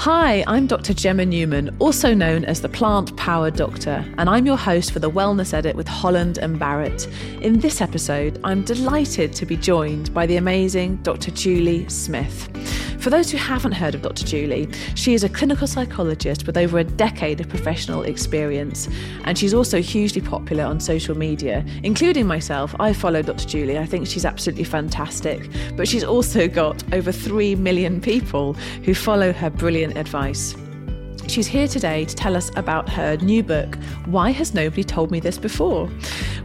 Hi, I'm Dr. Gemma Newman, also known as the Plant Power Doctor, and I'm your host for the Wellness Edit with Holland and Barrett. In this episode, I'm delighted to be joined by the amazing Dr. Julie Smith. For those who haven't heard of Dr. Julie, she is a clinical psychologist with over a decade of professional experience, and she's also hugely popular on social media, including myself. I follow Dr. Julie. I think she's absolutely fantastic, but she's also got over 3 million people who follow her brilliant advice. She's here today to tell us about her new book, Why Has Nobody Told Me This Before?,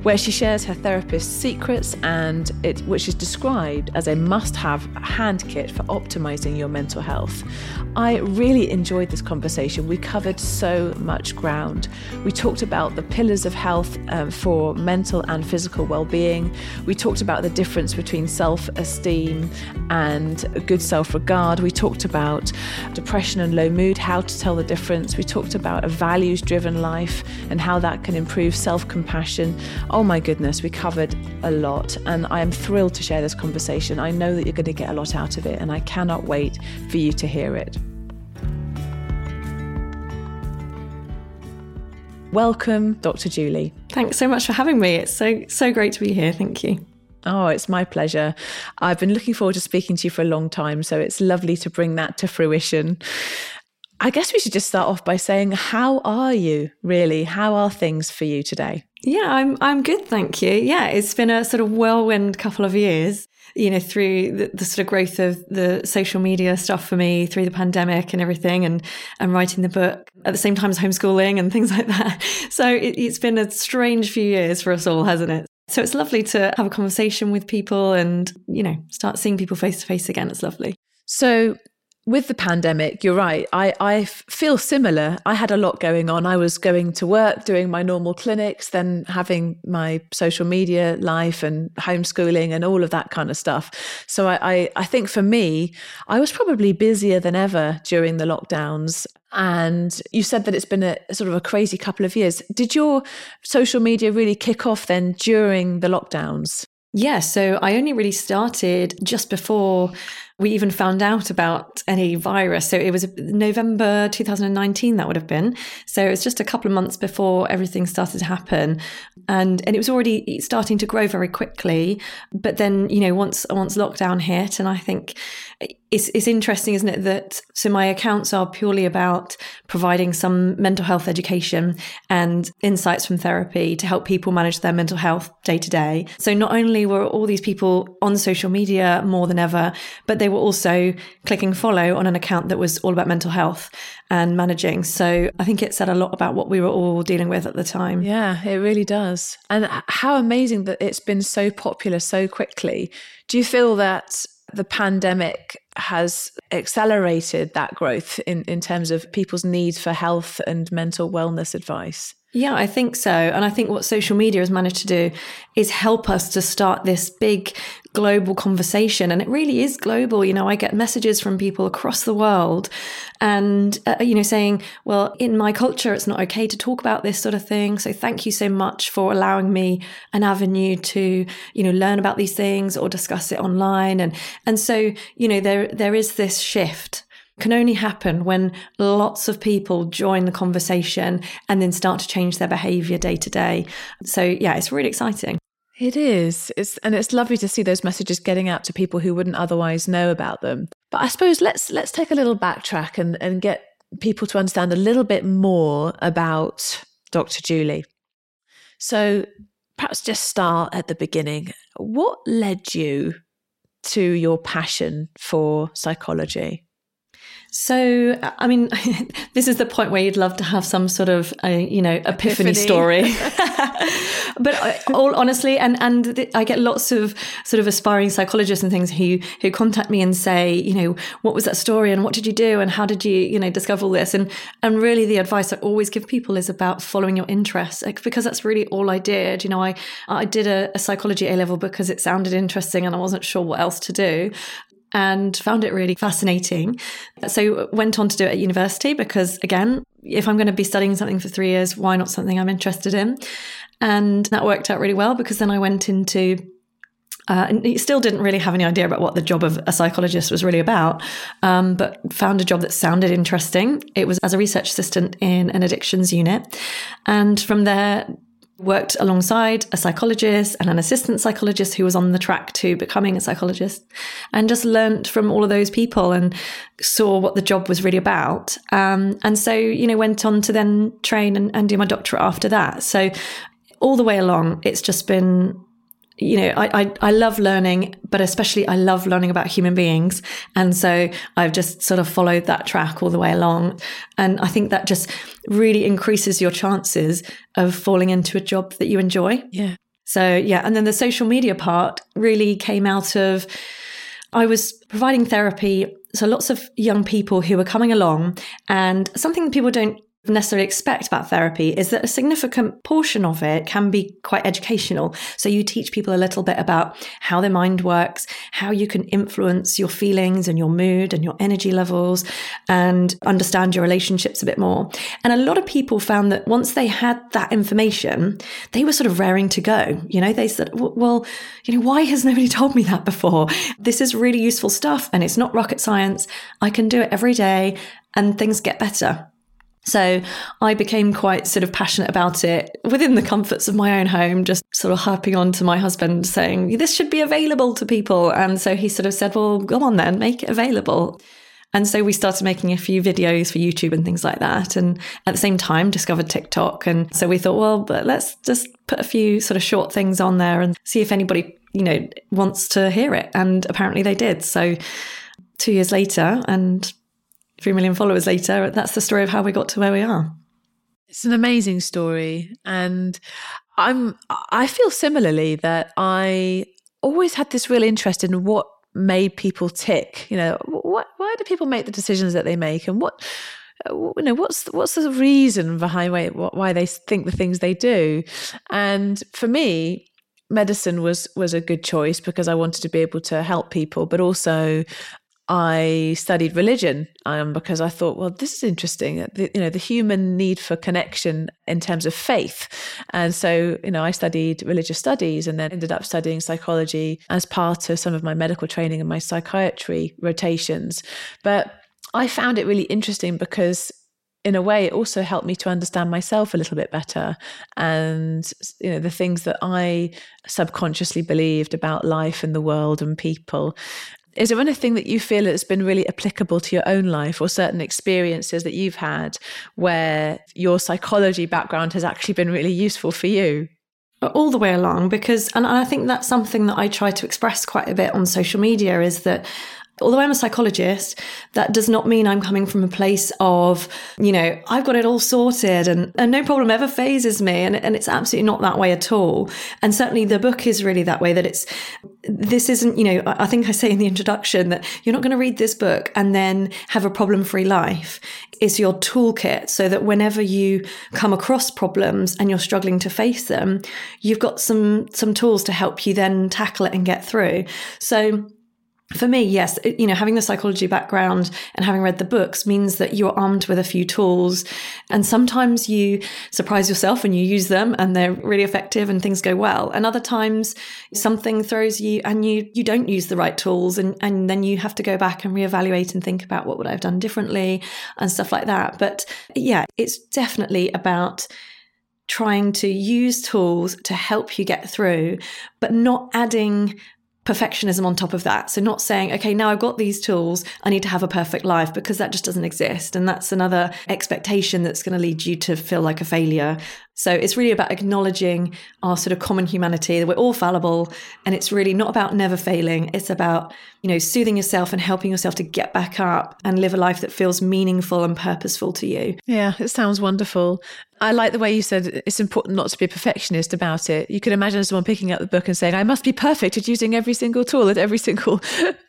where she shares her therapist's secrets, and which is described as a must-have hand kit for optimizing your mental health. I really enjoyed this conversation. We covered so much ground. We talked about the pillars of health for mental and physical well-being. We talked about the difference between self-esteem and good self-regard. We talked about depression and low mood, how to tell the difference. We talked about a values-driven life and how that can improve self-compassion. Oh my goodness, we covered a lot, and I am thrilled to share this conversation. I know that you're going to get a lot out of it, and I cannot wait for you to hear it. Welcome, Dr. Julie. Thanks so much for having me. It's so great to be here. Thank you. Oh, it's my pleasure. I've been looking forward to speaking to you for a long time, so it's lovely to bring that to fruition. I guess we should just start off by saying, how are you really? How are things for you today? Yeah, I'm good, thank you. Yeah, it's been a sort of whirlwind couple of years, you know, through the sort of growth of the social media stuff for me, through the pandemic and everything, and writing the book at the same time as homeschooling and things like that. So it's been a strange few years for us all, hasn't it? So it's lovely to have a conversation with people and, you know, start seeing people face to face again. It's lovely. So with the pandemic, you're right. I feel similar. I had a lot going on. I was going to work, doing my normal clinics, then having my social media life and homeschooling and all of that kind of stuff. So I think for me, I was probably busier than ever during the lockdowns. And you said that it's been a sort of a crazy couple of years. Did your social media really kick off then during the lockdowns? Yeah, so I only really started just before we even found out about any virus. So it was November 2019, that would have been. So it's just a couple of months before everything started to happen. And it was already starting to grow very quickly. But then, you know, once lockdown hit, and I think it's interesting, isn't it, that so my accounts are purely about providing some mental health education and insights from therapy to help people manage their mental health day to day. So not only were all these people on social media more than ever, but they were also clicking follow on an account that was all about mental health and managing. So I think it said a lot about what we were all dealing with at the time. Yeah, it really does. And how amazing that it's been so popular so quickly. Do you feel that the pandemic has accelerated that growth in terms of people's need for health and mental wellness advice? Yeah, I think so. And I think what social media has managed to do is help us to start this big global conversation. And it really is global. You know, I get messages from people across the world and, you know, saying, well, in my culture, it's not okay to talk about this sort of thing. So thank you so much for allowing me an avenue to, you know, learn about these things or discuss it online. And so, you know, there is this shift. Can only happen when lots of people join the conversation and then start to change their behavior day to day. So yeah, it's really exciting. It is. And it's lovely to see those messages getting out to people who wouldn't otherwise know about them. But I suppose let's take a little backtrack and get people to understand a little bit more about Dr. Julie. So perhaps just start at the beginning. What led you to your passion for psychology? So, I mean, this is the point where you'd love to have some sort of, you know, epiphany story. But all honestly, and I get lots of sort of aspiring psychologists and things who contact me and say, you know, what was that story and what did you do and how did you, you know, discover all this? And really the advice I always give people is about following your interests, because that's really all I did. You know, I did a psychology A-level because it sounded interesting and I wasn't sure what else to do. And found it really fascinating. So went on to do it at university because, again, if I'm going to be studying something for 3 years, why not something I'm interested in? And that worked out really well because then I went into And he still didn't really have any idea about what the job of a psychologist was really about, but found a job that sounded interesting. It was as a research assistant in an addictions unit. And from there, worked alongside a psychologist and an assistant psychologist who was on the track to becoming a psychologist, and just learnt from all of those people and saw what the job was really about. And so, you know, went on to then train and do my doctorate after that. So all the way along, it's just been, you know, I love learning, but especially I love learning about human beings. And so I've just sort of followed that track all the way along. And I think that just really increases your chances of falling into a job that you enjoy. Yeah. So, yeah. And then the social media part really came out of, I was providing therapy. So lots of young people who were coming along, and something that people don't necessarily expect about therapy is that a significant portion of it can be quite educational. So you teach people a little bit about how their mind works, how you can influence your feelings and your mood and your energy levels, and understand your relationships a bit more. And a lot of people found that once they had that information, they were sort of raring to go. You know, they said, well, you know, why has nobody told me that before? This is really useful stuff, and it's not rocket science. I can do it every day and things get better. So I became quite sort of passionate about it within the comforts of my own home, just sort of harping on to my husband saying, this should be available to people. And so he sort of said, well, go on then, make it available. And so we started making a few videos for YouTube and things like that. And at the same time, discovered TikTok. And so we thought, well, but let's just put a few sort of short things on there and see if anybody, you know, wants to hear it. And apparently they did. So 2 years later and 3 million followers later, that's the story of how we got to where we are. It's an amazing story. And I feel similarly that I always had this real interest in what made people tick. You know, why do people make the decisions that they make? And what, you know, what's the reason behind why they think the things they do? And for me, medicine was a good choice because I wanted to be able to help people, but also I studied religion because I thought, well, this is interesting, you know, the human need for connection in terms of faith. And so, you know, I studied religious studies and then ended up studying psychology as part of some of my medical training and my psychiatry rotations. But I found it really interesting because in a way, it also helped me to understand myself a little bit better, and you know, the things that I subconsciously believed about life and the world and people. Is there anything that you feel that's been really applicable to your own life, or certain experiences that you've had where your psychology background has actually been really useful for you? All the way along, because, and I think that's something that I try to express quite a bit on social media, is that although I'm a psychologist, that does not mean I'm coming from a place of, you know, I've got it all sorted and no problem ever phases me. And it's absolutely not that way at all. And certainly the book is really that way, that it's, this isn't, you know, I think I say in the introduction that you're not going to read this book and then have a problem-free life. It's your toolkit so that whenever you come across problems and you're struggling to face them, you've got some tools to help you then tackle it and get through. So for me, yes, you know, having the psychology background and having read the books means that you're armed with a few tools, and sometimes you surprise yourself and you use them and they're really effective and things go well. And other times something throws you and you don't use the right tools, and then you have to go back and reevaluate and think about what would I have done differently and stuff like that. But yeah, it's definitely about trying to use tools to help you get through, but not adding perfectionism on top of that. So not saying, okay, now I've got these tools, I need to have a perfect life, because that just doesn't exist. And that's another expectation that's going to lead you to feel like a failure. So it's really about acknowledging our sort of common humanity, that we're all fallible. And it's really not about never failing. It's about, you know, soothing yourself and helping yourself to get back up and live a life that feels meaningful and purposeful to you. Yeah, it sounds wonderful. I like the way you said it's important not to be a perfectionist about it. You could imagine someone picking up the book and saying, I must be perfect at using every single tool at every single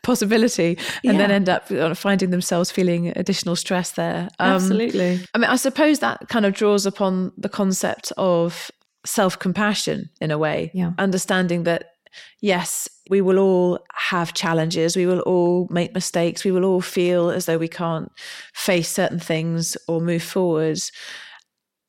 possibility, and then end up finding themselves feeling additional stress there. Absolutely. I mean, I suppose that kind of draws upon the concept of self-compassion in a way, understanding that, yes, we will all have challenges. We will all make mistakes. We will all feel as though we can't face certain things or move forwards.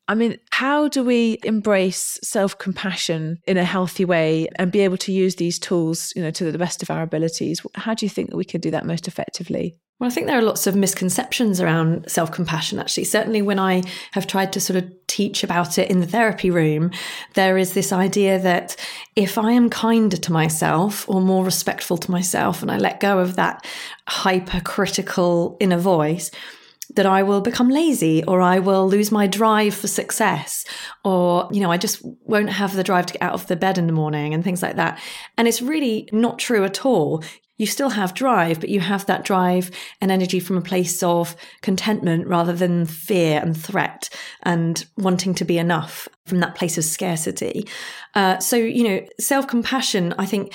I mean, how do we embrace self-compassion in a healthy way and be able to use these tools, you know, to the best of our abilities? How do you think that we could do that most effectively? Well, I think there are lots of misconceptions around self-compassion, actually. Certainly when I have tried to sort of teach about it in the therapy room, there is this idea that if I am kinder to myself or more respectful to myself and I let go of that hypercritical inner voice, that I will become lazy or I will lose my drive for success or, you know, I just won't have the drive to get out of the bed in the morning and things like that. And it's really not true at all. You still have drive, but you have that drive and energy from a place of contentment rather than fear and threat and wanting to be enough from that place of scarcity. So, you know, self-compassion, I think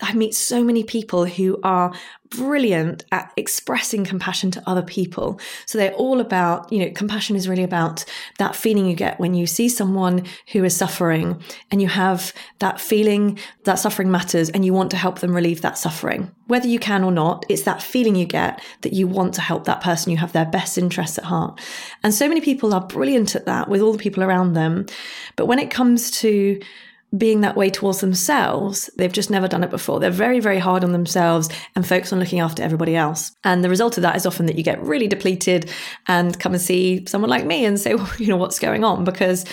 I meet so many people who are brilliant at expressing compassion to other people. So they're all about, you know, compassion is really about that feeling you get when you see someone who is suffering and you have that feeling that suffering matters and you want to help them relieve that suffering. Whether you can or not, it's that feeling you get that you want to help that person. You have their best interests at heart. And so many people are brilliant at that with all the people around them. But when it comes to being that way towards themselves, they've just never done it before. They're very, very hard on themselves and focus on looking after everybody else. And the result of that is often that you get really depleted and come and see someone like me and say, well, you know, what's going on? Because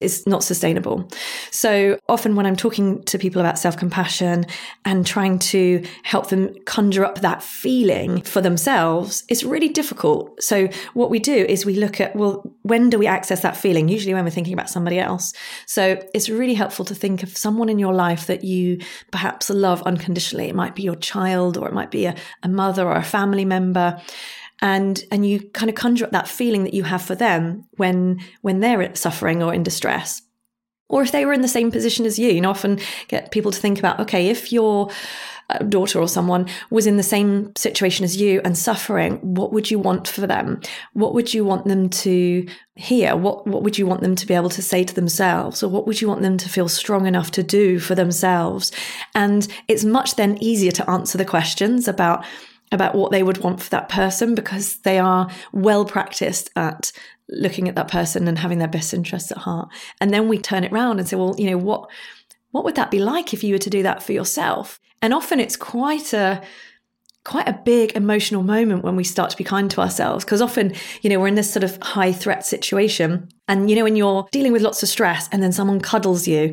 it's not sustainable. So often when I'm talking to people about self-compassion and trying to help them conjure up that feeling for themselves, it's really difficult. So what we do is we look at, well, when do we access that feeling? Usually when we're thinking about somebody else. So it's really helpful to think of someone in your life that you perhaps love unconditionally. It might be your child or it might be a mother or a family member. And you kind of conjure up that feeling that you have for them when they're suffering or in distress. Or if they were in the same position as you, you know, often get people to think about, okay, if your daughter or someone was in the same situation as you and suffering, what would you want for them? What would you want them to hear? What would you want them to be able to say to themselves? Or what would you want them to feel strong enough to do for themselves? And it's much then easier to answer the questions about what they would want for that person because they are well practiced at looking at that person and having their best interests at heart. And then we turn it around and say, well, you know, what would that be like if you were to do that for yourself? And often it's quite a big emotional moment when we start to be kind to ourselves, because often, you know, we're in this sort of high threat situation. And, you know, when you're dealing with lots of stress and then someone cuddles you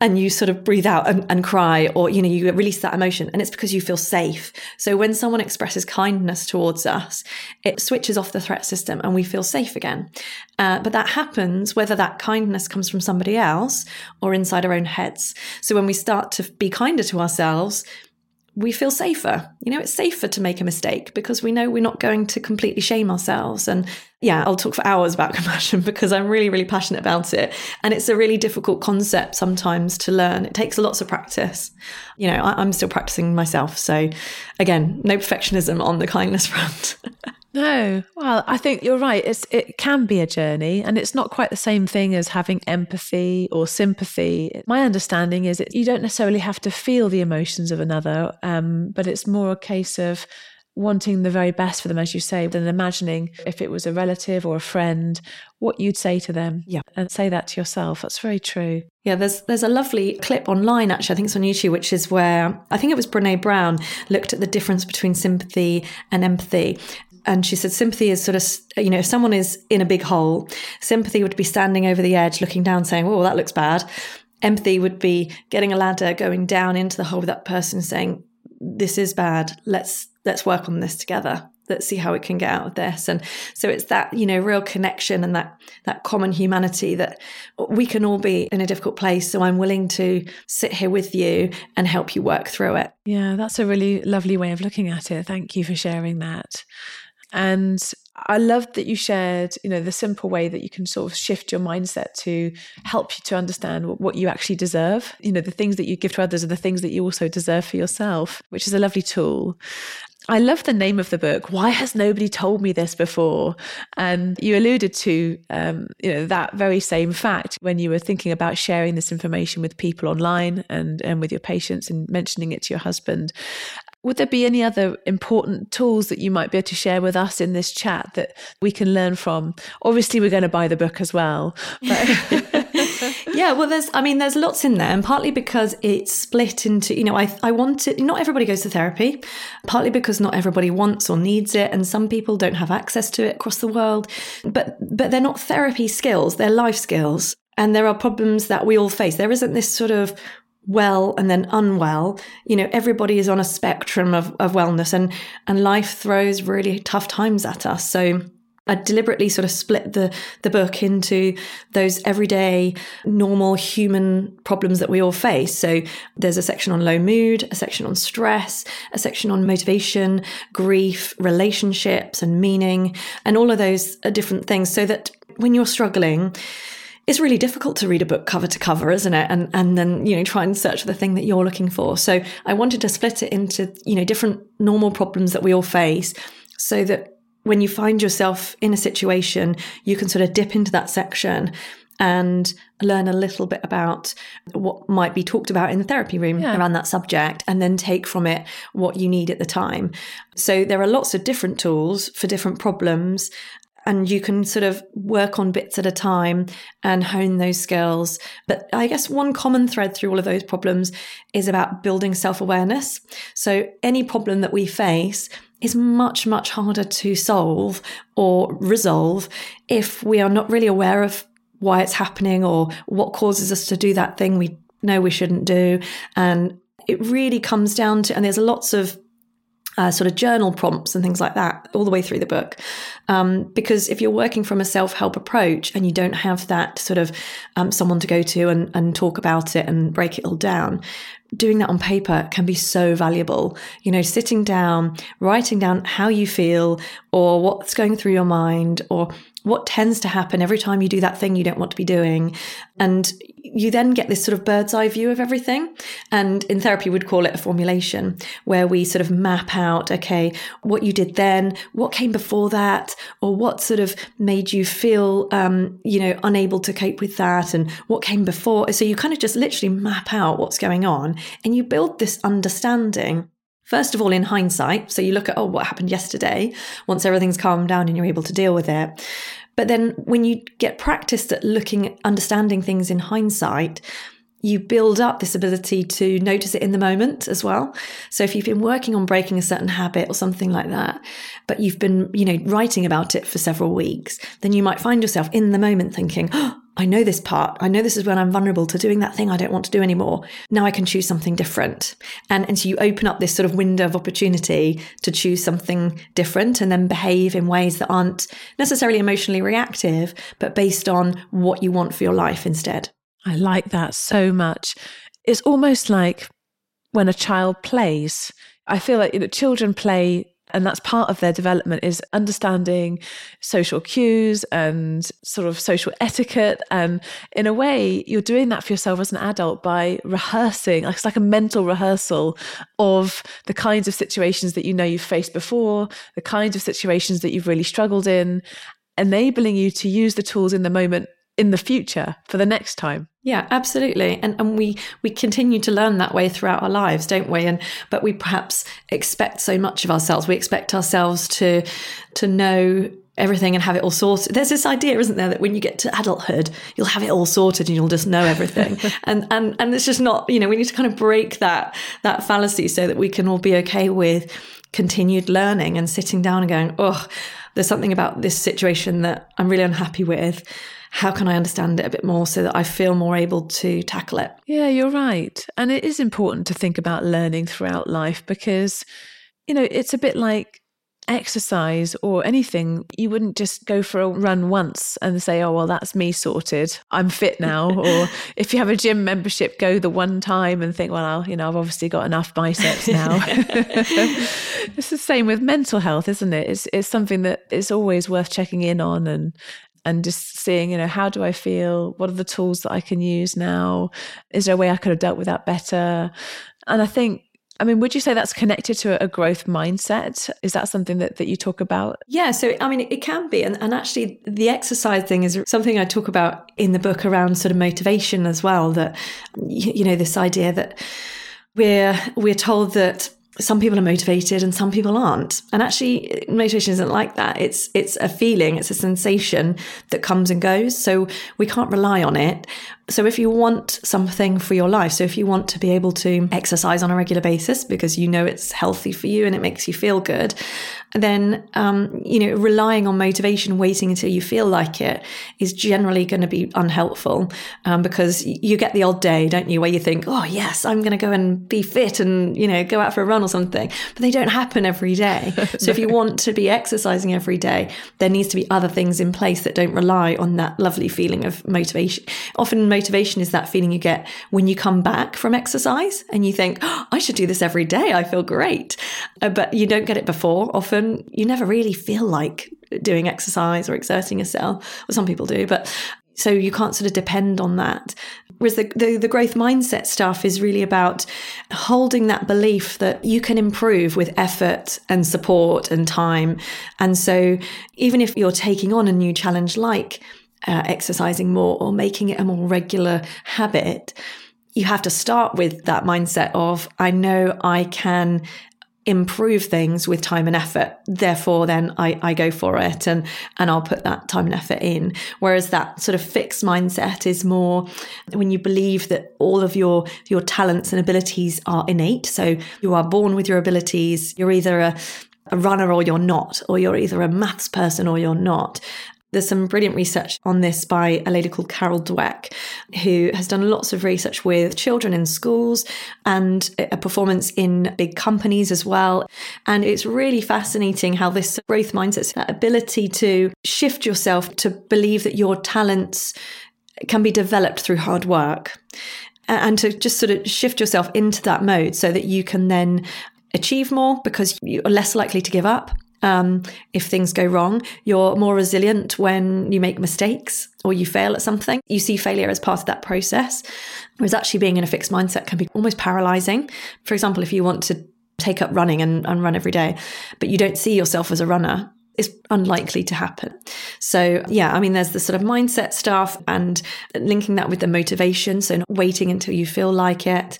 and you sort of breathe out and cry, or, you know, you release that emotion, and it's because you feel safe. So when someone expresses kindness towards us, it switches off the threat system and we feel safe again. But that happens whether that kindness comes from somebody else or inside our own heads. So when we start to be kinder to ourselves, we feel safer. You know, it's safer to make a mistake because we know we're not going to completely shame ourselves. And yeah, I'll talk for hours about compassion because I'm really, really passionate about it. And it's a really difficult concept sometimes to learn. It takes lots of practice. You know, I'm still practicing myself. So again, no perfectionism on the kindness front. No. Well, I think you're right. It can be a journey, and it's not quite the same thing as having empathy or sympathy. My understanding is that you don't necessarily have to feel the emotions of another, but it's more a case of wanting the very best for them, as you say, than imagining if it was a relative or a friend, what you'd say to them. Yeah. And say that to yourself. That's very true. Yeah, there's a lovely clip online, actually, I think it's on YouTube, which is where, I think it was Brené Brown, looked at the difference between sympathy and empathy. And she said sympathy is sort of, you know, if someone is in a big hole, sympathy would be standing over the edge, looking down, saying, oh, that looks bad. Empathy would be getting a ladder, going down into the hole with that person, saying, this is bad. Let's work on this together. Let's see how we can get out of this. And so it's that, you know, real connection and that common humanity that we can all be in a difficult place. So I'm willing to sit here with you and help you work through it. Yeah, that's a really lovely way of looking at it. Thank you for sharing that. And I loved that you shared, you know, the simple way that you can sort of shift your mindset to help you to understand what you actually deserve. You know, the things that you give to others are the things that you also deserve for yourself, which is a lovely tool. I love the name of the book, Why Has Nobody Told Me This Before? And you alluded to you know, that very same fact when you were thinking about sharing this information with people online and with your patients and mentioning it to your husband. Would there be any other important tools that you might be able to share with us in this chat that we can learn from? Obviously, we're going to buy the book as well. But yeah, well, there's lots in there, and partly because it's split into, I want it, not everybody goes to therapy, partly because not everybody wants or needs it. And some people don't have access to it across the world, but they're not therapy skills, they're life skills. And there are problems that we all face. There isn't this sort of well and then unwell. Everybody is on a spectrum of wellness, and life throws really tough times at us. So I deliberately sort of split the book into those everyday, normal human problems that we all face. So there's a section on low mood, a section on stress, a section on motivation, grief, relationships, and meaning, and all of those are different things. So that when you're struggling, it's really difficult to read a book cover to cover, isn't it? And then, try and search for the thing that you're looking for. So I wanted to split it into, different normal problems that we all face, so that when you find yourself in a situation, you can sort of dip into that section and learn a little bit about what might be talked about in the therapy room around that subject, and then take from it what you need at the time. So there are lots of different tools for different problems, and you can sort of work on bits at a time and hone those skills. But I guess one common thread through all of those problems is about building self-awareness. So any problem that we face is much, much harder to solve or resolve if we are not really aware of why it's happening or what causes us to do that thing we know we shouldn't do. And it really comes down to, and there's lots of sort of journal prompts and things like that all the way through the book. Because if you're working from a self-help approach and you don't have that sort of someone to go to and talk about it and break it all down, doing that on paper can be so valuable. Sitting down, writing down how you feel or what's going through your mind or what tends to happen every time you do that thing you don't want to be doing. And you then get this sort of bird's eye view of everything. And in therapy, we'd call it a formulation, where we sort of map out, okay, what you did then, what came before that, or what sort of made you feel, unable to cope with that, and what came before. So you kind of just literally map out what's going on, and you build this understanding. First of all, in hindsight, so you look at, what happened yesterday, once everything's calmed down and you're able to deal with it. But then when you get practiced at understanding things in hindsight, you build up this ability to notice it in the moment as well. So if you've been working on breaking a certain habit or something like that, but you've been, writing about it for several weeks, then you might find yourself in the moment thinking, I know this part. I know this is when I'm vulnerable to doing that thing I don't want to do anymore. Now I can choose something different. And so you open up this sort of window of opportunity to choose something different and then behave in ways that aren't necessarily emotionally reactive, but based on what you want for your life instead. I like that so much. It's almost like when a child plays. I feel like children play, and that's part of their development, is understanding social cues and sort of social etiquette. And in a way, you're doing that for yourself as an adult by rehearsing. It's like a mental rehearsal of the kinds of situations that you've faced before, the kinds of situations that you've really struggled in, enabling you to use the tools in the moment in the future for the next time. Yeah, absolutely. And we continue to learn that way throughout our lives, don't we? But we perhaps expect so much of ourselves. We expect ourselves to know everything and have it all sorted. There's this idea, isn't there, that when you get to adulthood, you'll have it all sorted and you'll just know everything. and it's just not, we need to kind of break that fallacy so that we can all be okay with continued learning and sitting down and going, there's something about this situation that I'm really unhappy with. How can I understand it a bit more so that I feel more able to tackle it? Yeah, you're right. And it is important to think about learning throughout life because, it's a bit like exercise or anything. You wouldn't just go for a run once and say, that's me sorted. I'm fit now. Or if you have a gym membership, go the one time and think, I've obviously got enough biceps now. It's the same with mental health, isn't it? It's something that is always worth checking in on and just seeing, how do I feel? What are the tools that I can use now? Is there a way I could have dealt with that better? And I think, would you say that's connected to a growth mindset? Is that something that you talk about? Yeah, so it can be. And actually the exercise thing is something I talk about in the book around sort of motivation as well, that, this idea that we're told that some people are motivated and some people aren't. And actually motivation isn't like that. It's a feeling, it's a sensation that comes and goes. So we can't rely on it. So if you want something for your life, so if you want to be able to exercise on a regular basis because you know it's healthy for you and it makes you feel good, then, relying on motivation, waiting until you feel like it is generally going to be unhelpful, because you get the odd day, don't you, where you think, oh yes, I'm going to go and be fit and, go out for a run or something, but they don't happen every day. So if you want to be exercising every day, there needs to be other things in place that don't rely on that lovely feeling of motivation. Often motivation is that feeling you get when you come back from exercise and you think, oh, I should do this every day. I feel great. But you don't get it before. Often you never really feel like doing exercise or exerting yourself. Well, some people do, but so you can't sort of depend on that. Whereas the growth mindset stuff is really about holding that belief that you can improve with effort and support and time. And so even if you're taking on a new challenge like exercising more or making it a more regular habit, you have to start with that mindset of, I know I can improve things with time and effort. Therefore, then I go for it and I'll put that time and effort in. Whereas that sort of fixed mindset is more when you believe that all of your talents and abilities are innate. So you are born with your abilities. You're either a runner or you're not, or you're either a maths person or you're not. There's some brilliant research on this by a lady called Carol Dweck, who has done lots of research with children in schools and a performance in big companies as well. And it's really fascinating how this growth mindset, that ability to shift yourself to believe that your talents can be developed through hard work, and to just sort of shift yourself into that mode so that you can then achieve more because you are less likely to give up. If things go wrong, you're more resilient when you make mistakes or you fail at something. You see failure as part of that process, whereas actually being in a fixed mindset can be almost paralyzing. For example, if you want to take up running and run every day, but you don't see yourself as a runner, it's unlikely to happen. So yeah, there's the sort of mindset stuff and linking that with the motivation. So not waiting until you feel like it.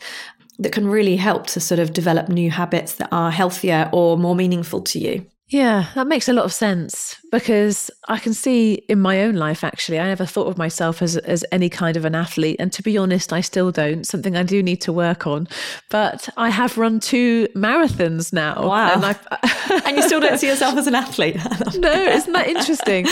That can really help to sort of develop new habits that are healthier or more meaningful to you. Yeah, that makes a lot of sense, because I can see in my own life, actually, I never thought of myself as any kind of an athlete. And to be honest, I still don't, something I do need to work on. But I have run 2 marathons now. Wow. And you still don't see yourself as an athlete? No, isn't that interesting?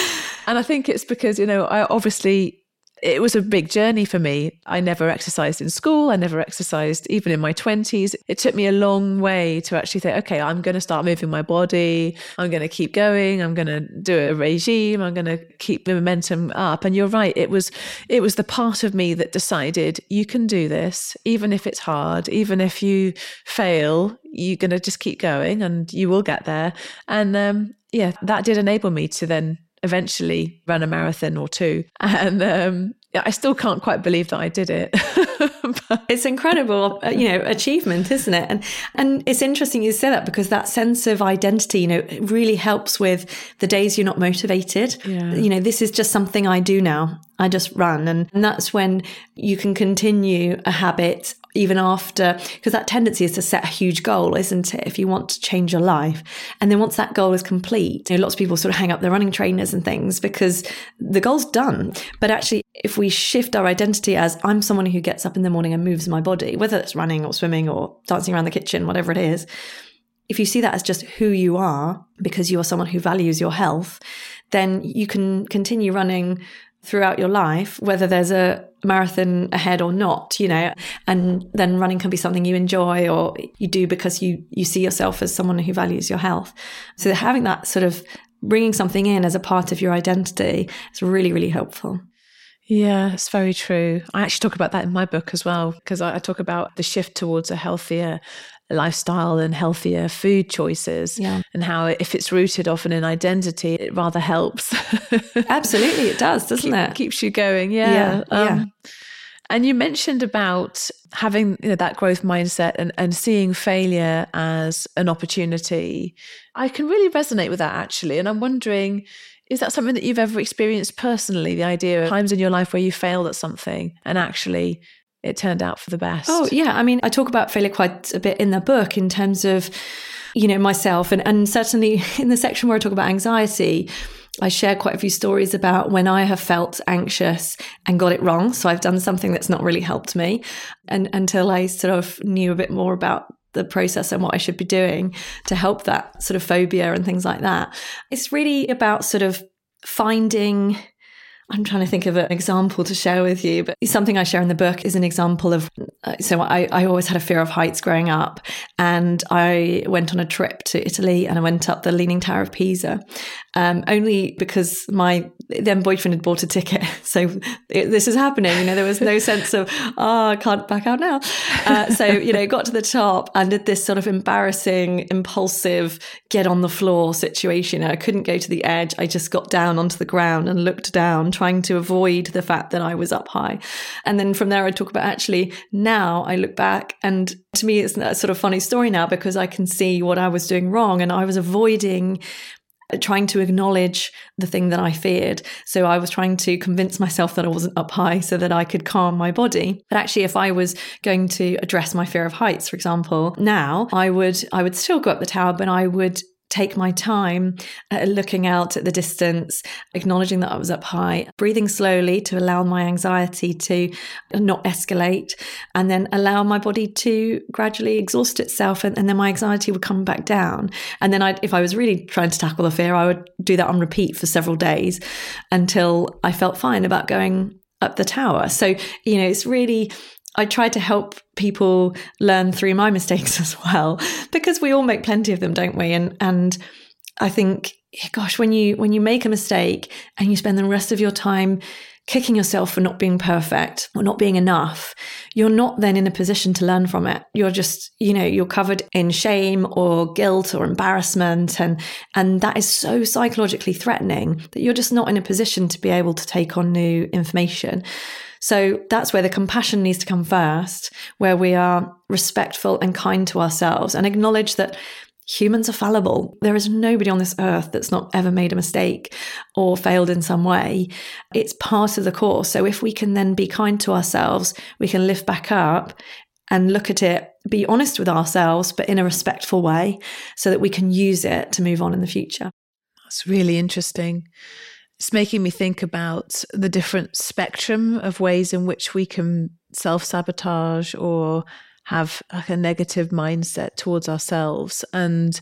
And I think it's because, I obviously... It was a big journey for me. I never exercised in school. I never exercised even in my 20s. It took me a long way to actually think, okay, I'm going to start moving my body. I'm going to keep going. I'm going to do a regime. I'm going to keep the momentum up. And you're right. It was the part of me that decided you can do this, even if it's hard, even if you fail, you're going to just keep going and you will get there. And that did enable me to then eventually run a marathon or 2. And I still can't quite believe that I did it. It's incredible, achievement, isn't it? And it's interesting you say that, because that sense of identity, it really helps with the days you're not motivated. Yeah. This is just something I do now. I just run. And that's when you can continue a habit even after, because that tendency is to set a huge goal, isn't it? If you want to change your life. And then once that goal is complete, lots of people sort of hang up their running trainers and things because the goal's done. But actually, if we shift our identity as I'm someone who gets up in the morning and moves my body, whether it's running or swimming or dancing around the kitchen, whatever it is, if you see that as just who you are, because you are someone who values your health, then you can continue running throughout your life, whether there's a marathon ahead or not, and then running can be something you enjoy or you do because you see yourself as someone who values your health. So having that sort of bringing something in as a part of your identity is really, really helpful. Yeah, it's very true. I actually talk about that in my book as well, because I talk about the shift towards a healthier lifestyle and healthier food choices, and how if it's rooted often in identity, it rather helps. Absolutely, it does, doesn't it? Keeps you going, yeah. And you mentioned about having that growth mindset and seeing failure as an opportunity. I can really resonate with that, actually, and I'm wondering, is that something that you've ever experienced personally, the idea of times in your life where you failed at something and actually it turned out for the best. Oh, yeah. I mean, I talk about failure quite a bit in the book in terms of, you know, myself and certainly in the section where I talk about anxiety, I share quite a few stories about when I have felt anxious and got it wrong. So I've done something that's not really helped me, and until I sort of knew a bit more about the process and what I should be doing to help that sort of phobia and things like that. It's really about sort of finding, I'm trying to think of an example to share with you, but something I share in the book is an example of, so I always had a fear of heights growing up, and I went on a trip to Italy and I went up the Leaning Tower of Pisa, only because my then boyfriend had bought a ticket. So this is happening, you know, there was no sense of, oh, I can't back out now. So, you know, got to the top and did this sort of embarrassing, impulsive, get on the floor situation. And I couldn't go to the edge. I just got down onto the ground and looked down, trying to avoid the fact that I was up high. And then from there, I talk about actually now I look back, and to me, it's a sort of funny story now because I can see what I was doing wrong, and I was avoiding trying to acknowledge the thing that I feared. So I was trying to convince myself that I wasn't up high so that I could calm my body. But actually, if I was going to address my fear of heights, for example, now I would still go up the tower, but I would take my time looking out at the distance, acknowledging that I was up high, breathing slowly to allow my anxiety to not escalate, and then allow my body to gradually exhaust itself. And then my anxiety would come back down. And then if I was really trying to tackle the fear, I would do that on repeat for several days until I felt fine about going up the tower. So, you know, it's really, I try to help people learn through my mistakes as well, because we all make plenty of them, don't we? And I think, gosh, when you make a mistake and you spend the rest of your time kicking yourself for not being perfect or not being enough, you're not then in a position to learn from it. You're just, you know, you're covered in shame or guilt or embarrassment. And that is so psychologically threatening that you're just not in a position to be able to take on new information. So that's where the compassion needs to come first, where we are respectful and kind to ourselves and acknowledge that humans are fallible. There is nobody on this earth that's not ever made a mistake or failed in some way. It's part of the course. So if we can then be kind to ourselves, we can lift back up and look at it, be honest with ourselves, but in a respectful way so that we can use it to move on in the future. That's really interesting. It's making me think about the different spectrum of ways in which we can self-sabotage or have like a negative mindset towards ourselves. And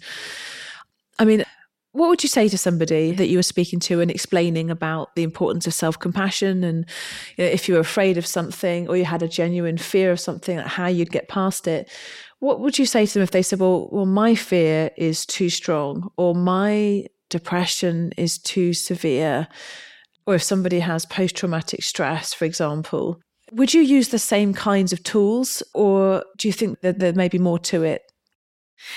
I mean, what would you say to somebody that you were speaking to and explaining about the importance of self-compassion and, you know, if you were afraid of something or you had a genuine fear of something, like how you'd get past it? What would you say to them if they said, well, my fear is too strong, or my depression is too severe, or if somebody has post-traumatic stress, for example? Would you use the same kinds of tools, or do you think that there may be more to it?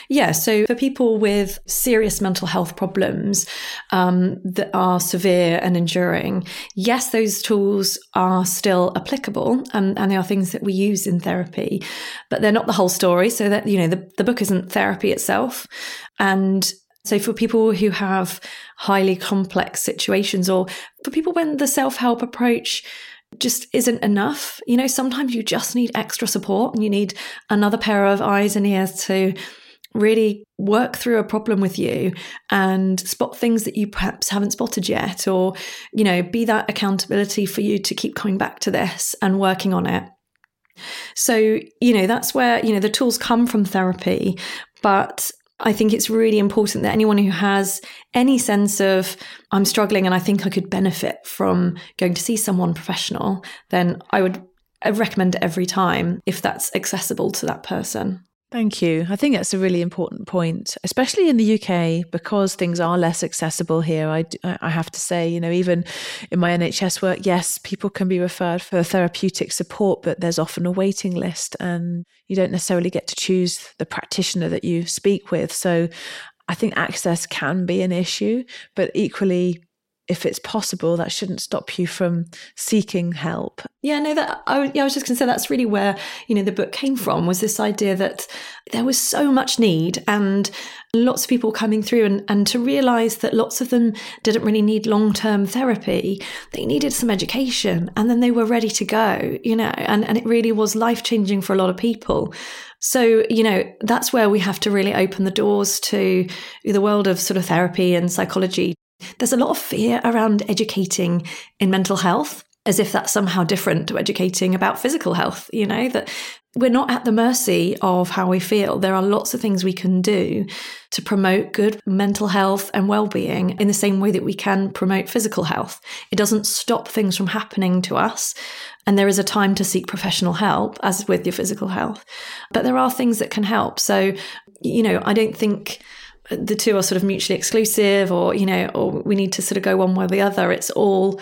Yeah, so for people with serious mental health problems that are severe and enduring, yes, those tools are still applicable and they are things that we use in therapy, but they're not the whole story. So that, you know, the book isn't therapy itself. And so for people who have highly complex situations, or for people when the self-help approach just isn't enough, you know, sometimes you just need extra support and you need another pair of eyes and ears to really work through a problem with you and spot things that you perhaps haven't spotted yet, or, you know, be that accountability for you to keep coming back to this and working on it. So, you know, that's where, you know, the tools come from therapy, but I think it's really important that anyone who has any sense of, I'm struggling and I think I could benefit from going to see someone professional, then I would recommend it every time if that's accessible to that person. Thank you. I think that's a really important point, especially in the UK, because things are less accessible here. I have to say, you know, even in my NHS work, yes, people can be referred for therapeutic support, but there's often a waiting list and you don't necessarily get to choose the practitioner that you speak with. So I think access can be an issue, but equally, if it's possible, that shouldn't stop you from seeking help. Yeah, no, I was just going to say that's really where, the book came from, was this idea that there was so much need and lots of people coming through, and to realise that lots of them didn't really need long-term therapy. They needed some education and then they were ready to go, and it really was life-changing for a lot of people. So, that's where we have to really open the doors to the world of sort of therapy and psychology. There's a lot of fear around educating in mental health, as if that's somehow different to educating about physical health, that we're not at the mercy of how we feel. There are lots of things we can do to promote good mental health and well-being in the same way that we can promote physical health. It doesn't stop things from happening to us. And there is a time to seek professional help, as with your physical health. But there are things that can help. So, I don't think the two are sort of mutually exclusive, or we need to sort of go one way or the other. It's all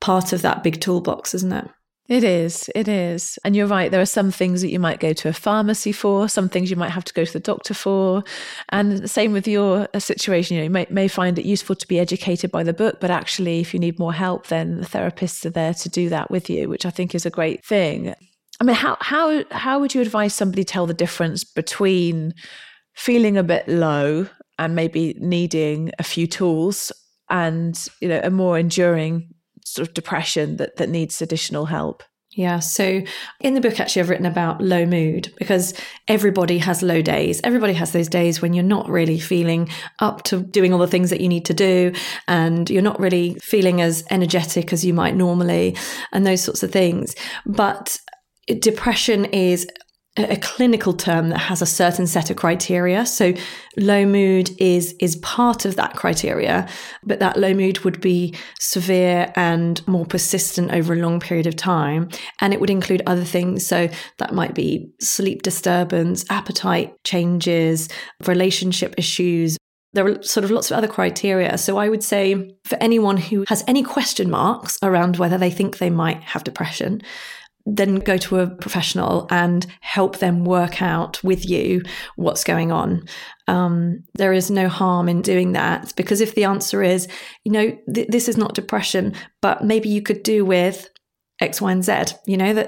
part of that big toolbox, isn't it? It is. And you're right. There are some things that you might go to a pharmacy for, some things you might have to go to the doctor for. And same with your situation, you may find it useful to be educated by the book, but actually if you need more help, then the therapists are there to do that with you, which I think is a great thing. I mean, how would you advise somebody tell the difference between feeling a bit low and maybe needing a few tools and, a more enduring sort of depression that needs additional help? Yeah. So in the book, actually, I've written about low mood, because everybody has low days. Everybody has those days when you're not really feeling up to doing all the things that you need to do, and you're not really feeling as energetic as you might normally, and those sorts of things. But depression is a clinical term that has a certain set of criteria. So low mood is part of that criteria, but that low mood would be severe and more persistent over a long period of time. And it would include other things. So that might be sleep disturbance, appetite changes, relationship issues. There are sort of lots of other criteria. So I would say for anyone who has any question marks around whether they think they might have depression, then go to a professional and help them work out with you what's going on. There is no harm in doing that, because if the answer is, this is not depression, but maybe you could do with X, Y, and Z,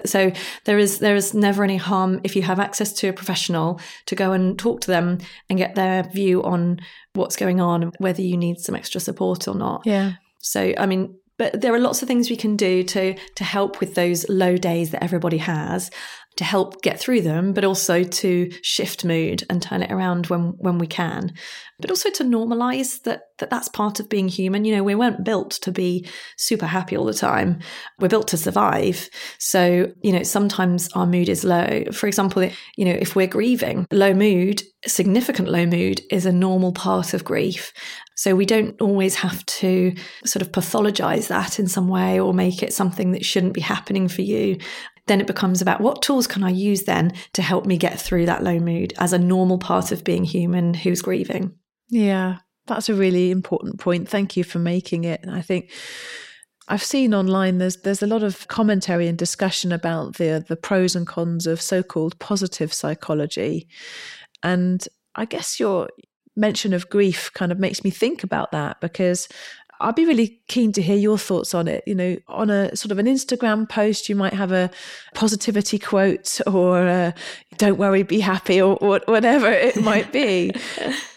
so there is never any harm if you have access to a professional to go and talk to them and get their view on what's going on and whether you need some extra support or not. Yeah. So, I mean, but there are lots of things we can do to help with those low days that everybody has, to help get through them, but also to shift mood and turn it around when we can, but also to normalise that's part of being human. We weren't built to be super happy all the time. We're built to survive. So, sometimes our mood is low. For example, if we're grieving, low mood, significant low mood is a normal part of grief. So we don't always have to sort of pathologise that in some way or make it something that shouldn't be happening for you. Then it becomes about what tools can I use then to help me get through that low mood as a normal part of being human who's grieving. Yeah, that's a really important point. Thank you for making it. I think I've seen online there's a lot of commentary and discussion about the pros and cons of so-called positive psychology. And I guess your mention of grief kind of makes me think about that, because I'd be really keen to hear your thoughts on it. On a sort of an Instagram post, you might have a positivity quote or a, don't worry, be happy, or whatever it might be.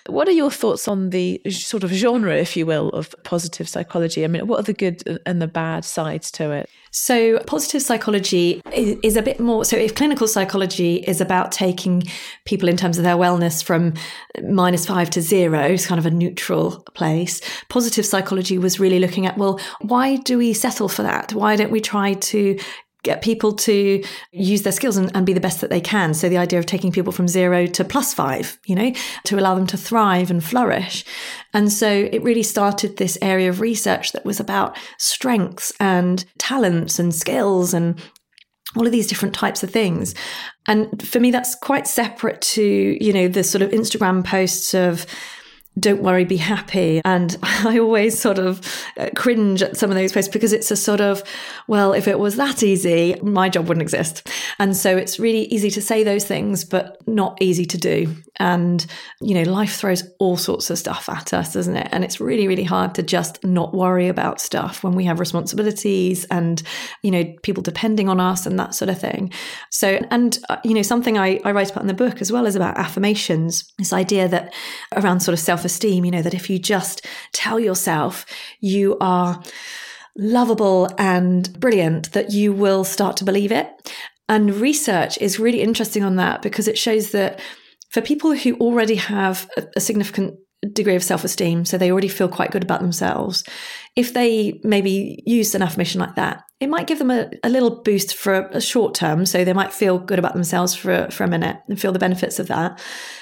What are your thoughts on the sort of genre, if you will, of positive psychology? I mean, what are the good and the bad sides to it? So positive psychology is a bit more, so if clinical psychology is about taking people in terms of their wellness from -5 to 0, it's kind of a neutral place. Positive psychology was really looking at, well, why do we settle for that? Why don't we try to get people to use their skills and be the best that they can? So the idea of taking people from 0 to +5, to allow them to thrive and flourish. And so it really started this area of research that was about strengths and talents and skills and all of these different types of things. And for me, that's quite separate to, the sort of Instagram posts of, don't worry, be happy. And I always sort of cringe at some of those posts, because it's a sort of, well, if it was that easy, my job wouldn't exist. And so it's really easy to say those things, but not easy to do. And, you know, life throws all sorts of stuff at us, doesn't it? And it's really, really hard to just not worry about stuff when we have responsibilities and, you know, people depending on us and that sort of thing. So, and, you know, something I write about in the book as well is about affirmations, this idea that around sort of self-esteem, you know, that if you just tell yourself you are lovable and brilliant, that you will start to believe it. And research is really interesting on that because it shows that for people who already have a significant degree of self-esteem, so they already feel quite good about themselves, if they maybe use an affirmation like that, it might give them a little boost for a short term. So they might feel good about themselves for a minute and feel the benefits of that.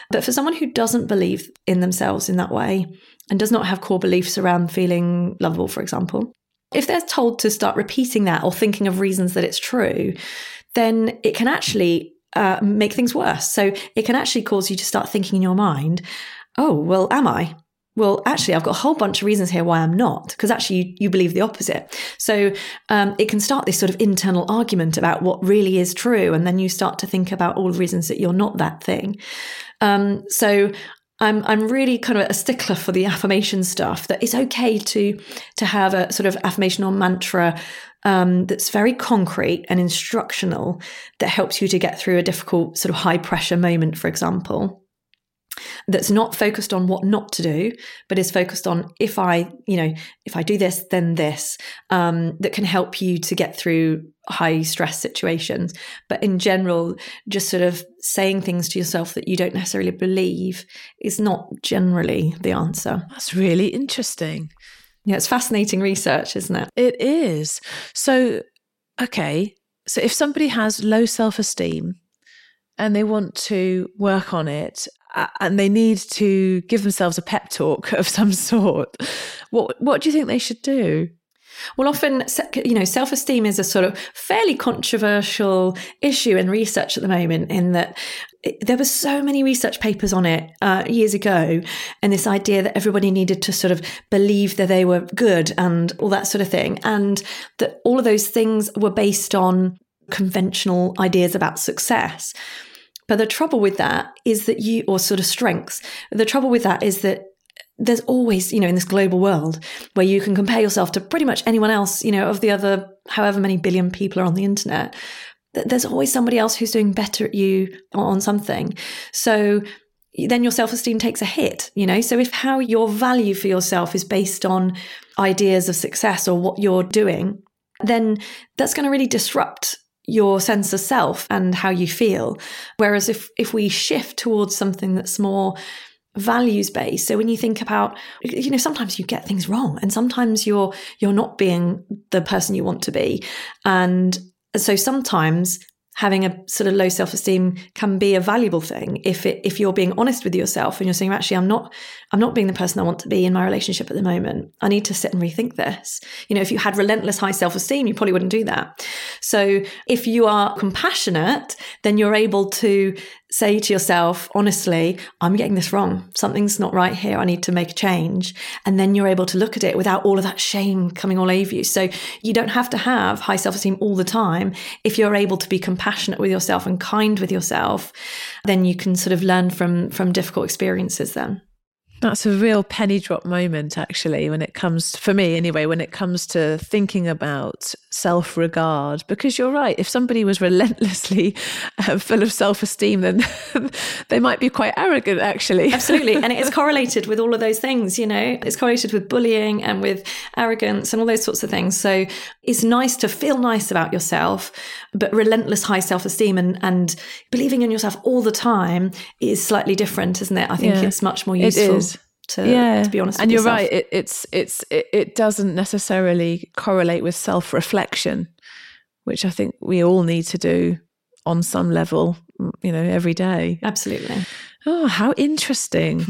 But for someone who doesn't believe in themselves in that way and does not have core beliefs around feeling lovable, for example, if they're told to start repeating that or thinking of reasons that it's true, then it can actually make things worse. So it can actually cause you to start thinking in your mind, oh, well, am I? Well, actually, I've got a whole bunch of reasons here why I'm not, because actually you believe the opposite. So it can start this sort of internal argument about what really is true. And then you start to think about all the reasons that you're not that thing. So I'm really kind of a stickler for the affirmation stuff, that it's okay to have a sort of affirmation or mantra that's very concrete and instructional that helps you to get through a difficult sort of high pressure moment, for example, that's not focused on what not to do, but is focused on if I do this, then this, that can help you to get through high stress situations. But in general, just sort of saying things to yourself that you don't necessarily believe is not generally the answer. That's really interesting. Yeah, it's fascinating research, isn't it? It is. So, okay. So if somebody has low self-esteem and they want to work on it, and they need to give themselves a pep talk of some sort, what do you think they should do? Well, often, you know, self-esteem is a sort of fairly controversial issue in research at the moment, in that there were so many research papers on it years ago, and this idea that everybody needed to sort of believe that they were good and all that sort of thing, and that all of those things were based on conventional ideas about success. But the trouble with that is that the trouble with that is that there's always, you know, in this global world where you can compare yourself to pretty much anyone else, you know, of the other, however many billion people are on the internet, there's always somebody else who's doing better at you on something. So then your self-esteem takes a hit, you know. So if how your value for yourself is based on ideas of success or what you're doing, then that's going to really disrupt your sense of self and how you feel. Whereas if we shift towards something that's more values based, so when you think about, you know, sometimes you get things wrong and sometimes you're not being the person you want to be. And so sometimes having a sort of low self-esteem can be a valuable thing if you're being honest with yourself and you're saying, actually, I'm not being the person I want to be in my relationship at the moment. I need to sit and rethink this. You know, if you had relentless high self-esteem, you probably wouldn't do that. So if you are compassionate, then you're able to say to yourself, honestly, I'm getting this wrong. Something's not right here. I need to make a change. And then you're able to look at it without all of that shame coming all over you. So you don't have to have high self-esteem all the time. If you're able to be compassionate with yourself and kind with yourself, then you can sort of learn from difficult experiences then. That's a real penny drop moment, actually, when it comes to thinking about self-regard, because you're right. If somebody was relentlessly full of self-esteem, then they might be quite arrogant, actually. Absolutely. And it is correlated with all of those things, you know, it's correlated with bullying and with arrogance and all those sorts of things. So it's nice to feel nice about yourself, but relentless high self-esteem and believing in yourself all the time is slightly different, isn't it? I think it's much more useful. To be honest with yourself. And you're right, it doesn't necessarily correlate with self-reflection, which I think we all need to do on some level, you know, every day. Absolutely. Oh, how interesting.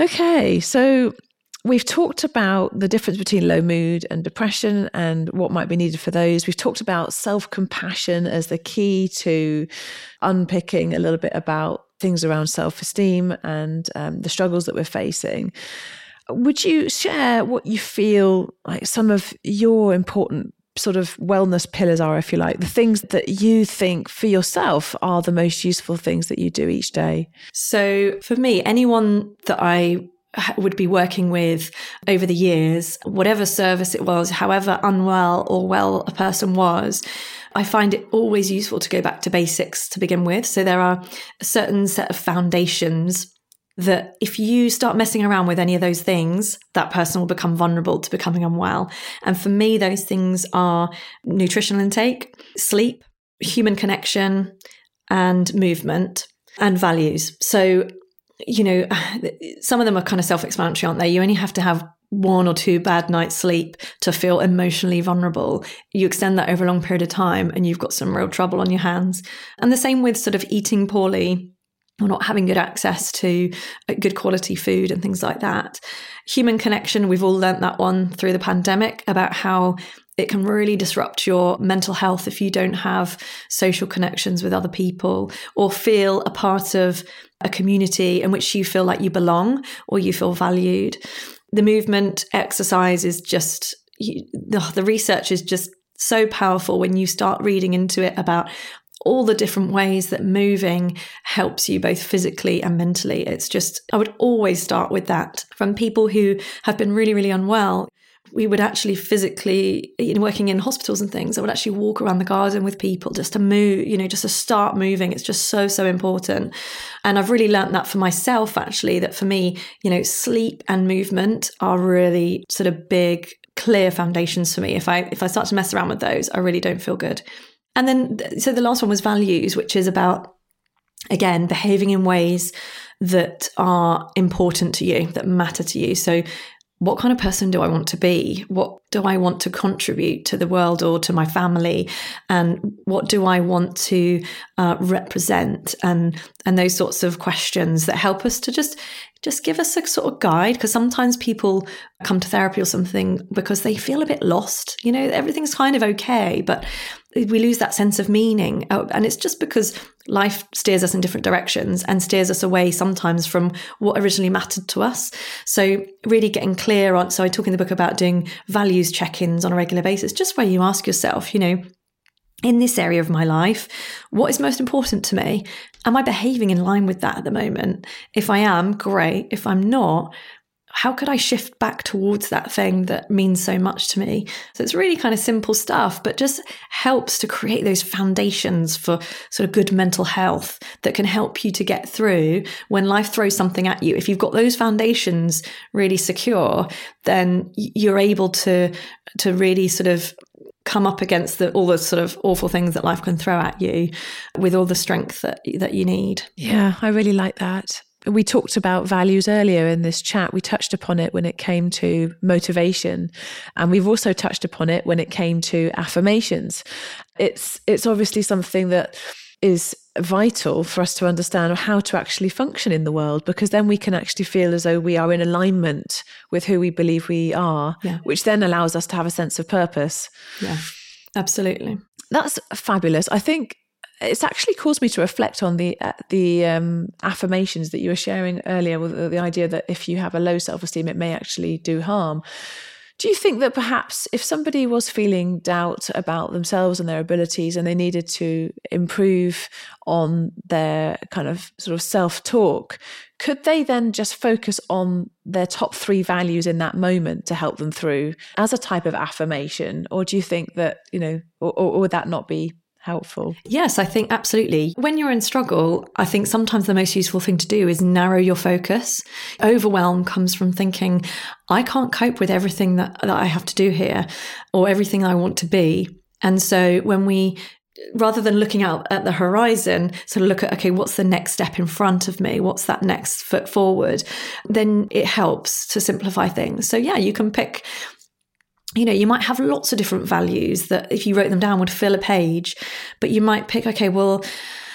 Okay, so we've talked about the difference between low mood and depression and what might be needed for those. We've talked about self-compassion as the key to unpicking a little bit about things around self-esteem and the struggles that we're facing. Would you share what you feel like some of your important sort of wellness pillars are, if you like, the things that you think for yourself are the most useful things that you do each day? So for me, anyone that I would be working with over the years, whatever service it was, however unwell or well a person was, I find it always useful to go back to basics to begin with. So there are a certain set of foundations that if you start messing around with any of those things, that person will become vulnerable to becoming unwell. And for me, those things are nutritional intake, sleep, human connection, and movement, and values. So, you know, some of them are kind of self-explanatory, aren't they? You only have to have one or two bad nights sleep to feel emotionally vulnerable. You extend that over a long period of time and you've got some real trouble on your hands. And the same with sort of eating poorly or not having good access to good quality food and things like that. Human connection, we've all learnt that one through the pandemic about how it can really disrupt your mental health if you don't have social connections with other people or feel a part of a community in which you feel like you belong or you feel valued. The movement, exercise is just, the research is just so powerful when you start reading into it about all the different ways that moving helps you both physically and mentally. It's just, I would always start with that. From people who have been really, really unwell, we would actually physically, working in hospitals and things, I would actually walk around the garden with people just to move, just to start moving. It's just so, so important. And I've really learned that for myself, actually, that for me, sleep and movement are really sort of big, clear foundations for me. If I start to mess around with those, I really don't feel good. And then, so the last one was values, which is about, again, behaving in ways that are important to you, that matter to you. So what kind of person do I want to be? What do I want to contribute to the world or to my family? And what do I want to represent? And those sorts of questions that help us to just give us a sort of guide. Because sometimes people come to therapy or something because they feel a bit lost. Everything's kind of okay, but we lose that sense of meaning. And it's just because life steers us in different directions and steers us away sometimes from what originally mattered to us. So really getting clear on, so I talk in the book about doing values check-ins on a regular basis, just where you ask yourself, in this area of my life, what is most important to me? Am I behaving in line with that at the moment? If I am, great. If I'm not, how could I shift back towards that thing that means so much to me? So it's really kind of simple stuff, but just helps to create those foundations for sort of good mental health that can help you to get through when life throws something at you. If you've got those foundations really secure, then you're able to really sort of come up against all the sort of awful things that life can throw at you with all the strength that you need. Yeah, I really like that. We talked about values earlier in this chat. We touched upon it when it came to motivation. And we've also touched upon it when it came to affirmations. It's obviously something that is vital for us to understand how to actually function in the world, because then we can actually feel as though we are in alignment with who we believe we are, yeah, which then allows us to have a sense of purpose. Yeah, absolutely. That's fabulous. I think it's actually caused me to reflect on the affirmations that you were sharing earlier, with the idea that if you have a low self-esteem, it may actually do harm. Do you think that perhaps if somebody was feeling doubt about themselves and their abilities and they needed to improve on their kind of sort of self-talk, could they then just focus on their top three values in that moment to help them through as a type of affirmation? Or do you think that, or would that not be helpful? Yes, I think absolutely. When you're in struggle, I think sometimes the most useful thing to do is narrow your focus. Overwhelm comes from thinking, I can't cope with everything that I have to do here or everything I want to be. And so when we, rather than looking out at the horizon, sort of look at, okay, what's the next step in front of me? What's that next foot forward? Then it helps to simplify things. So yeah, you can pick, you might have lots of different values that if you wrote them down would fill a page, but you might pick, okay, well,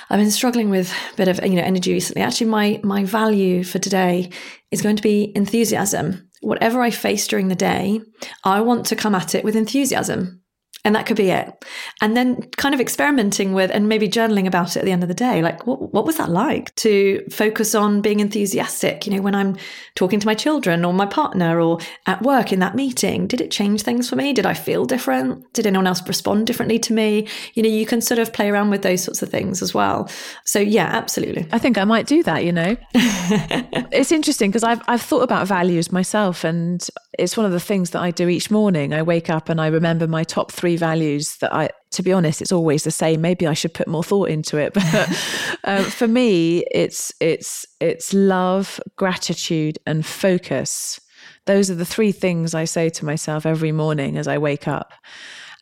I've been struggling with a bit of, energy recently. Actually, my value for today is going to be enthusiasm. Whatever I face during the day, I want to come at it with enthusiasm. And that could be it. And then kind of experimenting with and maybe journaling about it at the end of the day. Like, what was that like to focus on being enthusiastic, you know, when I'm talking to my children or my partner or at work in that meeting? Did it change things for me? Did I feel different? Did anyone else respond differently to me? You know, you can sort of play around with those sorts of things as well. So yeah, absolutely. I think I might do that, you know. It's interesting because I've thought about values myself, and it's one of the things that I do each morning. I wake up and I remember my top three values that I, to be honest, it's always the same. Maybe I should put more thought into it. But for me, it's love, gratitude, and focus. Those are the three things I say to myself every morning as I wake up.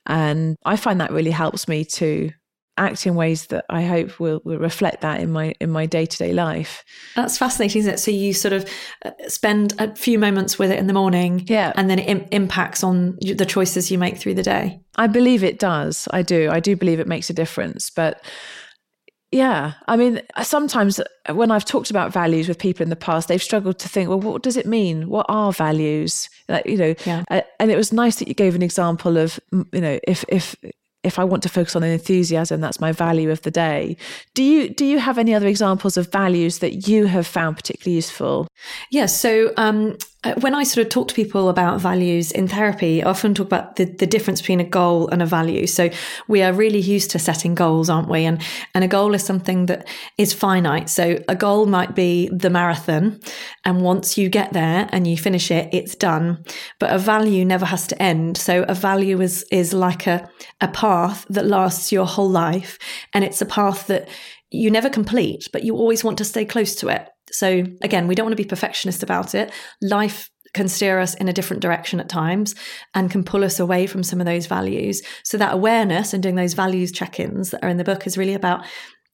And I find that really helps me to act in ways that I hope will reflect that in my day-to-day life. That's fascinating, isn't it? So you sort of spend a few moments with it in the morning, and then it impacts on the choices you make through the day. I believe it does. I do believe it makes a difference. But yeah, I mean, sometimes when I've talked about values with people in the past, they've struggled to think, well, what does it mean? What are values? Like, you know, and it was nice that you gave an example of, you know, if I want to focus on enthusiasm, that's my value of the day. Do you have any other examples of values that you have found particularly useful? Yeah, so when I sort of talk to people about values in therapy, I often talk about the difference between a goal and a value. So we are really used to setting goals, aren't we? And a goal is something that is finite. So a goal might be the marathon, and once you get there and you finish it, it's done. But a value never has to end. So a value is like a path that lasts your whole life, and it's a path that you never complete, but you always want to stay close to it. So again, we don't want to be perfectionist about it. Life can steer us in a different direction at times and can pull us away from some of those values. So that awareness and doing those values check-ins that are in the book is really about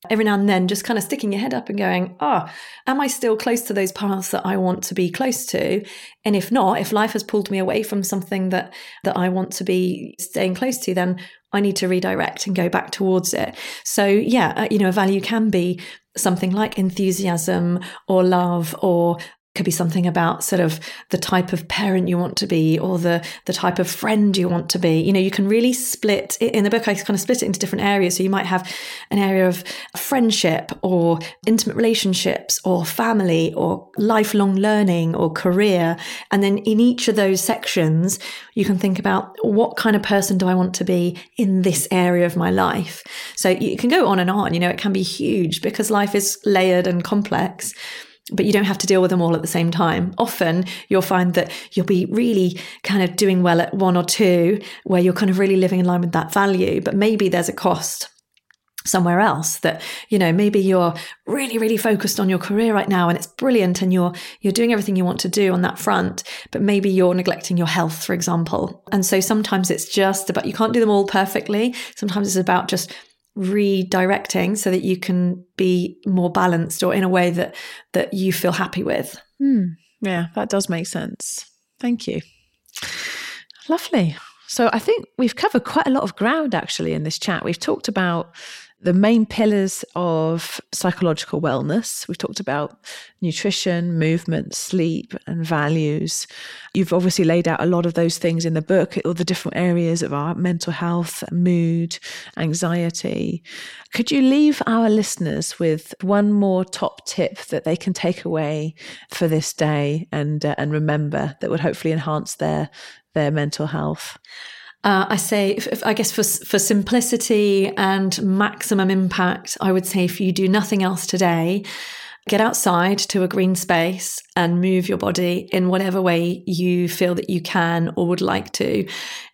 every now and then just kind of sticking your head up and going, am I still close to those paths that I want to be close to? And if not, if life has pulled me away from something that I want to be staying close to, then I need to redirect and go back towards it. So yeah, you know, a value can be something like enthusiasm or love, or could be something about sort of the type of parent you want to be, or the type of friend you want to be. You know, you can really split it. In the book, I kind of split it into different areas. So you might have an area of friendship or intimate relationships or family or lifelong learning or career. And then in each of those sections, you can think about, what kind of person do I want to be in this area of my life? So you can go on and on. You know, it can be huge because life is layered and complex, but you don't have to deal with them all at the same time. Often you'll find that you'll be really kind of doing well at one or two where you're kind of really living in line with that value, but maybe there's a cost somewhere else that, you know, maybe you're really, really focused on your career right now and it's brilliant and you're doing everything you want to do on that front, but maybe you're neglecting your health, for example. And so sometimes it's just about, you can't do them all perfectly. Sometimes it's about just redirecting so that you can be more balanced or in a way that you feel happy with. Yeah, that does make sense. Thank you. Lovely. So I think we've covered quite a lot of ground actually in this chat. We've talked about the main pillars of psychological wellness. We've talked about nutrition, movement, sleep, and values. You've obviously laid out a lot of those things in the book, all the different areas of our mental health, mood, anxiety. Could you leave our listeners with one more top tip that they can take away for this day and remember that would hopefully enhance their mental health? I say, I guess for simplicity and maximum impact, I would say if you do nothing else today, get outside to a green space and move your body in whatever way you feel that you can or would like to.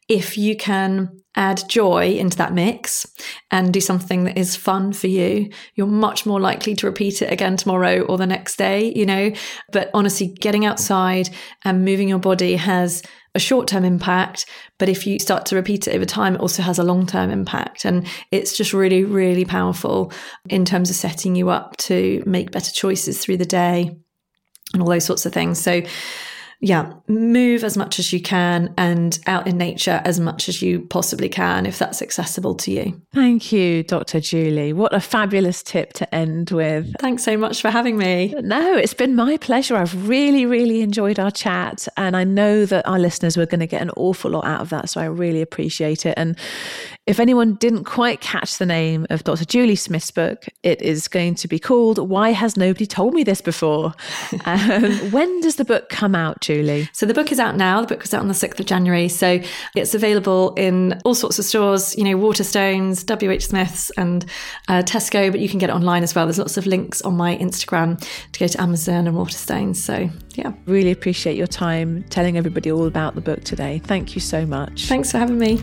If you can add joy into that mix and do something that is fun for you, you're much more likely to repeat it again tomorrow or the next day, you know. But honestly, getting outside and moving your body has a short-term impact, but if you start to repeat it over time, it also has a long-term impact. And it's just really, really powerful in terms of setting you up to make better choices through the day and all those sorts of things. So yeah, move as much as you can and out in nature as much as you possibly can, if that's accessible to you. Thank you, Dr. Julie. What a fabulous tip to end with. Thanks so much for having me. No, it's been my pleasure. I've really, really enjoyed our chat. And I know that our listeners were going to get an awful lot out of that. So I really appreciate it. And if anyone didn't quite catch the name of Dr. Julie Smith's book, it is going to be called Why Has Nobody Told Me This Before? When does the book come out, Julie? So the book is out now. The book was out on the 6th of January. So it's available in all sorts of stores, you know, Waterstones, WH Smiths and Tesco, but you can get it online as well. There's lots of links on my Instagram to go to Amazon and Waterstones. So yeah. Really appreciate your time telling everybody all about the book today. Thank you so much. Thanks for having me.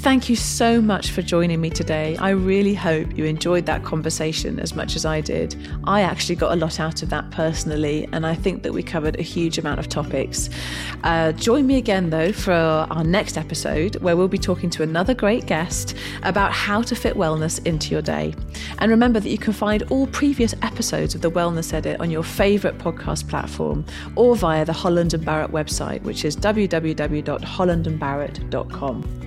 Thank you so much for joining me today. I really hope you enjoyed that conversation as much as I did. I actually got a lot out of that personally, and I think that we covered a huge amount of topics. Join me again, though, for our next episode, where we'll be talking to another great guest about how to fit wellness into your day. And remember that you can find all previous episodes of the Wellness Edit on your favourite podcast platform or via the Holland and Barrett website, which is www.hollandandbarrett.com.